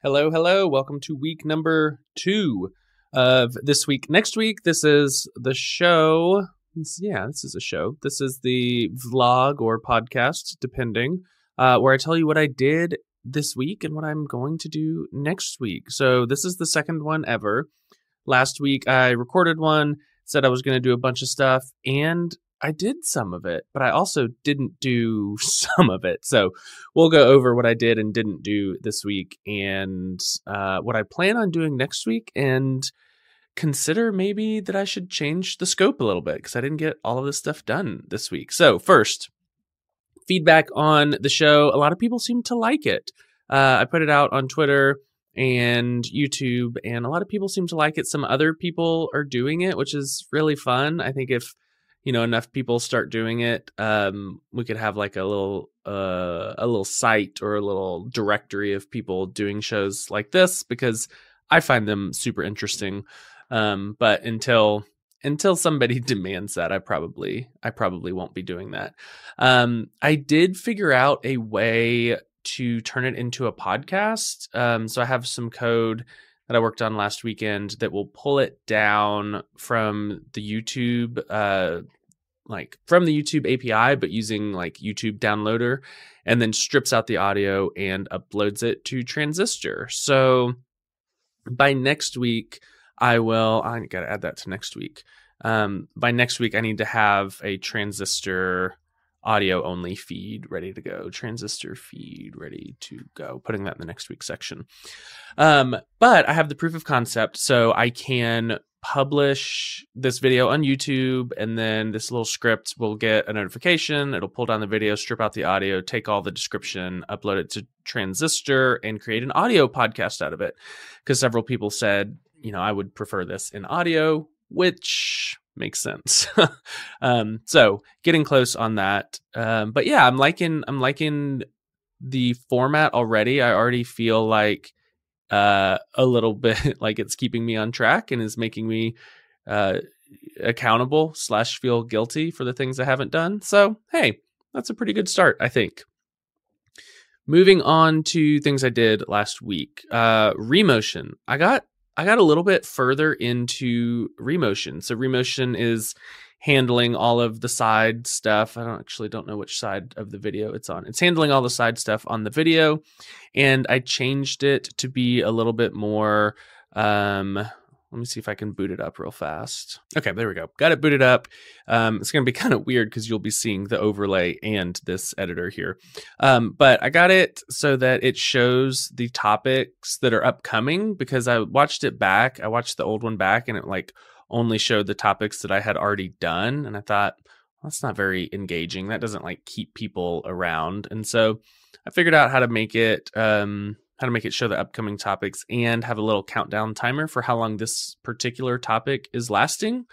Hello, hello. Welcome to week number 2 of This Week, Next Week. This is the show. This is a show. This is the vlog or podcast, depending, where I tell you what I did this week and what I'm going to do next week. So this is the second one ever. Last week, I recorded one, said I was going to do a bunch of stuff, and I did some of it, but I also didn't do some of it. So we'll go over what I did and didn't do this week and what I plan on doing next week, and consider maybe that I should change the scope a little bit because I didn't get all of this stuff done this week. So first, feedback on the show. A lot of people seem to like it. I put it out on Twitter and YouTube, and a lot of people seem to like it. Some other people are doing it, which is really fun. I think if enough people start doing it, we could have like a little site or a little directory of people doing shows like this, because I find them super interesting. But until somebody demands that, I probably won't be doing that. I did figure out a way to turn it into a podcast. So I have some code that I worked on last weekend that will pull it down from the YouTube, from the YouTube API, but using like YouTube Downloader, and then strips out the audio and uploads it to Transistor. So by next week, I got to add that to next week. By next week, I need to have a Transistor audio only feed ready to go. Transistor feed ready to go. Putting that in the next week's section. But I have the proof of concept, so I can publish this video on YouTube, and then this little script will get a notification. It'll pull down the video, strip out the audio, take all the description, upload it to Transistor, and create an audio podcast out of it. Because several people said, I would prefer this in audio, which makes sense. So getting close on that. But yeah, I'm liking the format already. I already feel like a little bit like it's keeping me on track and is making me accountable / feel guilty for the things I haven't done. So hey, that's a pretty good start, I think. Moving on to things I did last week. Remotion. I got a little bit further into Remotion. So Remotion is handling all of the side stuff. I don't know which side of the video it's on. It's handling all the side stuff on the video. And I changed it to be a little bit more. Let me see if I can boot it up real fast. Okay, there we go. Got it booted up. It's going to be kind of weird because you'll be seeing the overlay and this editor here. But I got it so that it shows the topics that are upcoming, because I watched it back. I watched the old one back, and it only showed the topics that I had already done. And I thought, well, that's not very engaging. That doesn't keep people around. And so I figured out how to make it show the upcoming topics and have a little countdown timer for how long this particular topic is lasting,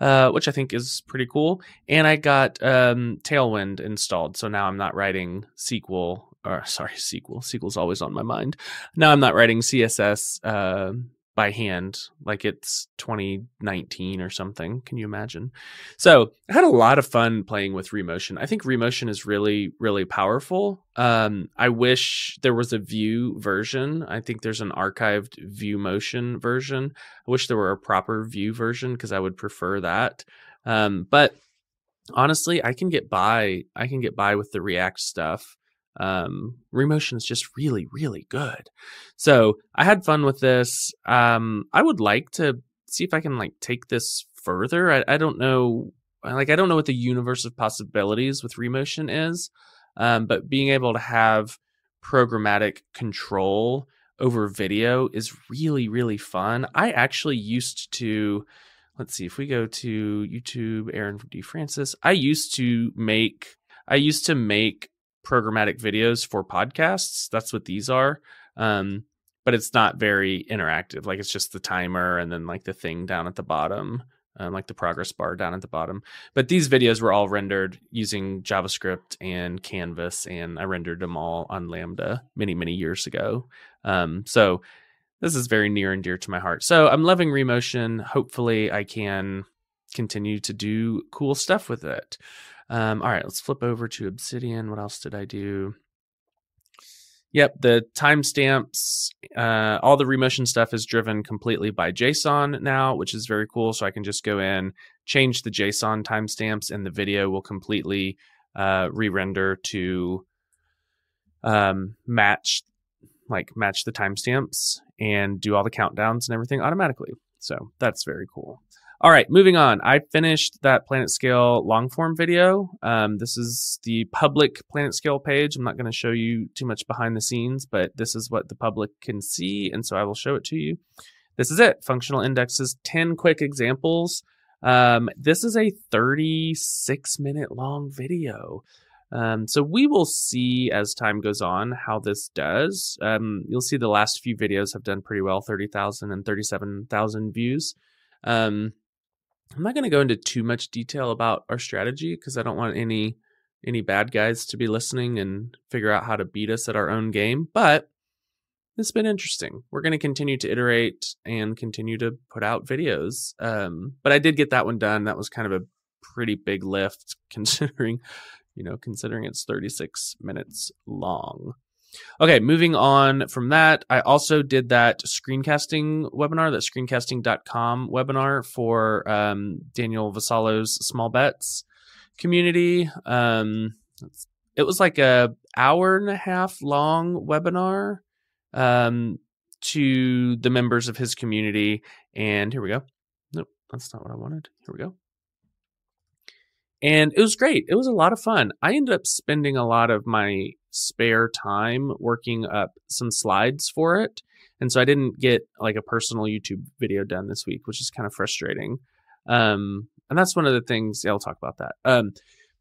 which I think is pretty cool. And I got Tailwind installed. So now I'm not writing SQL. SQL's always on my mind. Now I'm not writing CSS by hand like it's 2019 or something. Can you imagine? So I had a lot of fun playing with Remotion. I think Remotion is really, really powerful. I wish there was a Vue version. I think there's an archived Vuemotion version. I wish there were a proper Vue version because I would prefer that. But honestly, I can get by with the React stuff. Remotion is just really, really good. So I had fun with this. I would like to see if I can take this further. I don't know. I don't know what the universe of possibilities with Remotion is. But being able to have programmatic control over video is really, really fun. I actually used to, let's see if we go to YouTube, Aaron Francis. I used to make programmatic videos for podcasts. That's what these are. But it's not very interactive. It's just the timer and then the thing down at the bottom, the progress bar down at the bottom. But these videos were all rendered using JavaScript and Canvas, and I rendered them all on Lambda many, many years ago. So this is very near and dear to my heart. So I'm loving Remotion. Hopefully I can continue to do cool stuff with it. All right, let's flip over to Obsidian. What else did I do? Yep, the timestamps, all the Remotion stuff is driven completely by JSON now, which is very cool. So I can just go in, change the JSON timestamps, and the video will completely re-render to match the timestamps and do all the countdowns and everything automatically. So that's very cool. All right, moving on. I finished that PlanetScale long-form video. This is the public PlanetScale page. I'm not going to show you too much behind the scenes, but this is what the public can see, and so I will show it to you. This is it. Functional indexes, 10 quick examples. This is a 36-minute long video. So we will see as time goes on how this does. You'll see the last few videos have done pretty well, 30,000 and 37,000 views. I'm not going to go into too much detail about our strategy because I don't want any bad guys to be listening and figure out how to beat us at our own game. But it's been interesting. We're going to continue to iterate and continue to put out videos. But I did get that one done. That was kind of a pretty big lift considering it's 36 minutes long. Okay, moving on from that, I also did that screencasting webinar, that screencasting.com webinar for Daniel Vassallo's Small Bets community. It was like an hour and a half long webinar to the members of his community. And here we go. Nope, that's not what I wanted. Here we go. And it was great. It was a lot of fun. I ended up spending a lot of my spare time working up some slides for it. And so I didn't get like a personal YouTube video done this week, which is kind of frustrating. And that's one of the things, I'll talk about that.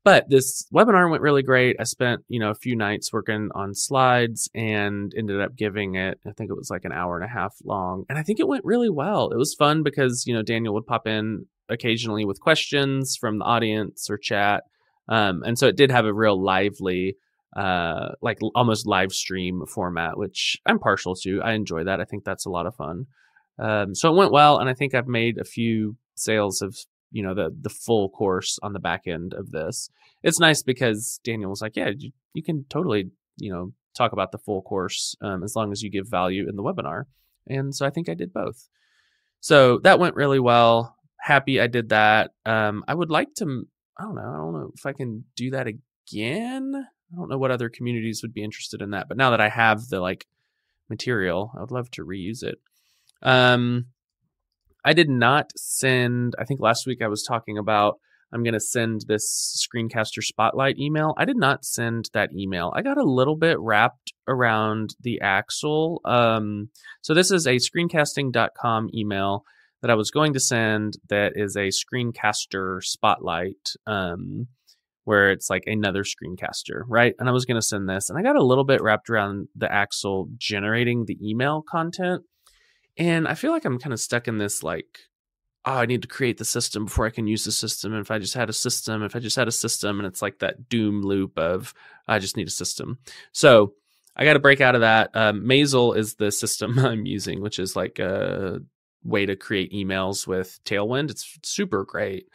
But this webinar went really great. I spent, a few nights working on slides and ended up giving it, I think it was like an hour and a half long. And I think it went really well. It was fun because, Daniel would pop in occasionally with questions from the audience or chat. And so it did have a real lively almost live stream format, which I'm partial to. I enjoy that. I think that's a lot of fun. So it went well, and I think I've made a few sales of the full course on the back end of this. It's nice because Daniel was like, yeah, you can totally talk about the full course as long as you give value in the webinar. And so I think I did both. So that went really well. Happy I did that. I would like to. I don't know if I can do that again. I don't know what other communities would be interested in that, but now that I have the material, I would love to reuse it. I did not send, I think last week I was talking about, I'm going to send this Screencaster Spotlight email. I did not send that email. I got a little bit wrapped around the axle. So this is a screencasting.com email that I was going to send that is a Screencaster Spotlight where it's like another screencaster, right? And I was going to send this, and I got a little bit wrapped around the axle generating the email content. And I feel like I'm kind of stuck in this I need to create the system before I can use the system. And if I just had a system, and it's like that doom loop of I just need a system. So I got to break out of that. Maisel is the system I'm using, which is like a way to create emails with Tailwind. It's super great.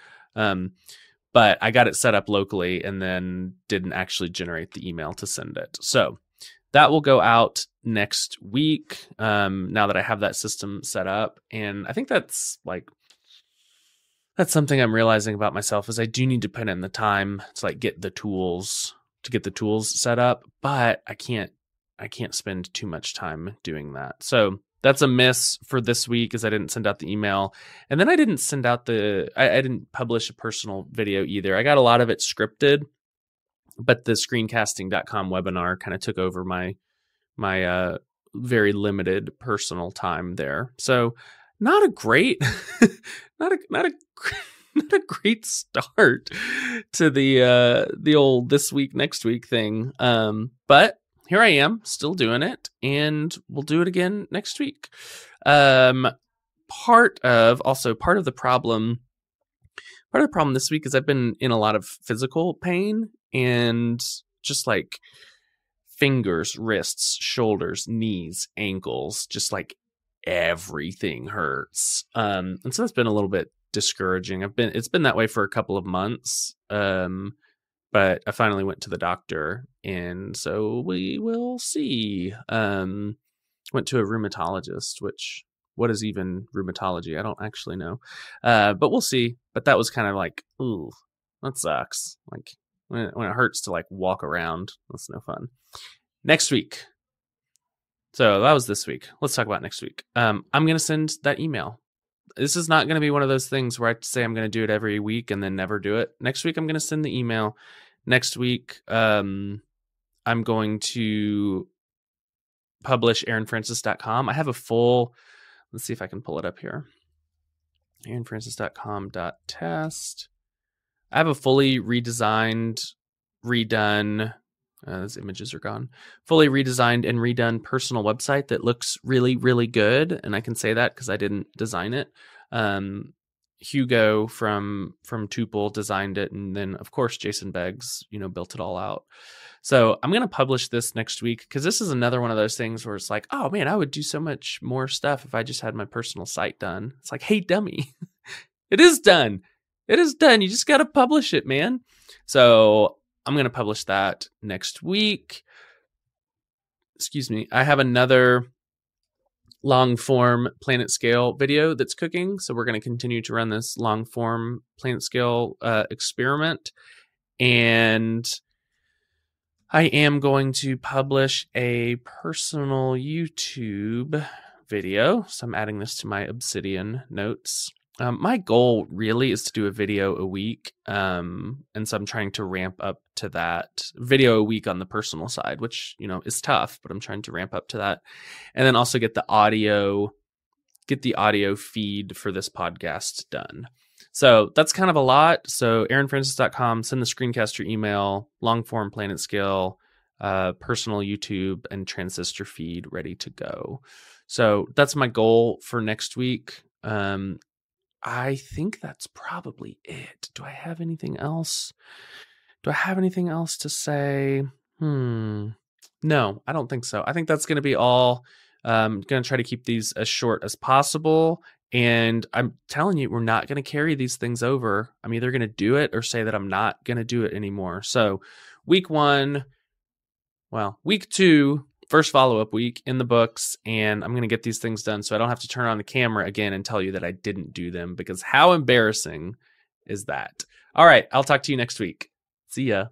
But I got it set up locally and then didn't actually generate the email to send it. So that will go out next week now that I have that system set up. And I think that's something I'm realizing about myself is I do need to put in the time to get the tools set up, but I can't spend too much time doing that. So that's a miss for this week is I didn't send out the email. And then I didn't send out I didn't publish a personal video either. I got a lot of it scripted, but the screencasting.com webinar kind of took over my very limited personal time there. So not a great start to the old this week, next week thing. But here I am, still doing it, and we'll do it again next week. Part of the problem this week is I've been in a lot of physical pain and just fingers, wrists, shoulders, knees, ankles, just everything hurts. And so that's been a little bit discouraging. It's been that way for a couple of months. But I finally went to the doctor, and so we will see. Went to a rheumatologist, which, what is even rheumatology? I don't actually know. But we'll see. But that was kind of like, ooh, that sucks. Like, when it hurts to, like, walk around, that's no fun. Next week. So that was this week. Let's talk about next week. I'm going to send that email. This is not going to be one of those things where I say I'm going to do it every week and then never do it. Next week, I'm going to send the email. Next week, I'm going to publish aaronfrancis.com. I have a full, let's see if I can pull it up here. aaronfrancis.com.test. I have a fully redone, those images are gone, fully redesigned and redone personal website that looks really, really good. And I can say that because I didn't design it. Hugo from Tuple designed it. And then, of course, Jason Beggs, built it all out. So I'm going to publish this next week, because this is another one of those things where it's like, oh, man, I would do so much more stuff if I just had my personal site done. It's like, hey, dummy, it is done. It is done. You just got to publish it, man. So I'm going to publish that next week. Excuse me. I have another long form PlanetScale video that's cooking. So we're going to continue to run this long form PlanetScale experiment. And I am going to publish a personal YouTube video. So I'm adding this to my Obsidian notes. My goal really is to do a video a week. And so I'm trying to ramp up to that video a week on the personal side, which, is tough, but I'm trying to ramp up to that. And then also get the audio feed for this podcast done. So that's kind of a lot. So aaronfrancis.com, send the screencaster email, long form planet scale, personal YouTube and Transistor feed ready to go. So that's my goal for next week. I think that's probably it. Do I have anything else? Do I have anything else to say? No, I don't think so. I think that's going to be all. I'm going to try to keep these as short as possible. And I'm telling you, we're not going to carry these things over. I'm either going to do it or say that I'm not going to do it anymore. So week two, first follow-up week in the books, and I'm going to get these things done so I don't have to turn on the camera again and tell you that I didn't do them, because how embarrassing is that? All right, I'll talk to you next week. See ya.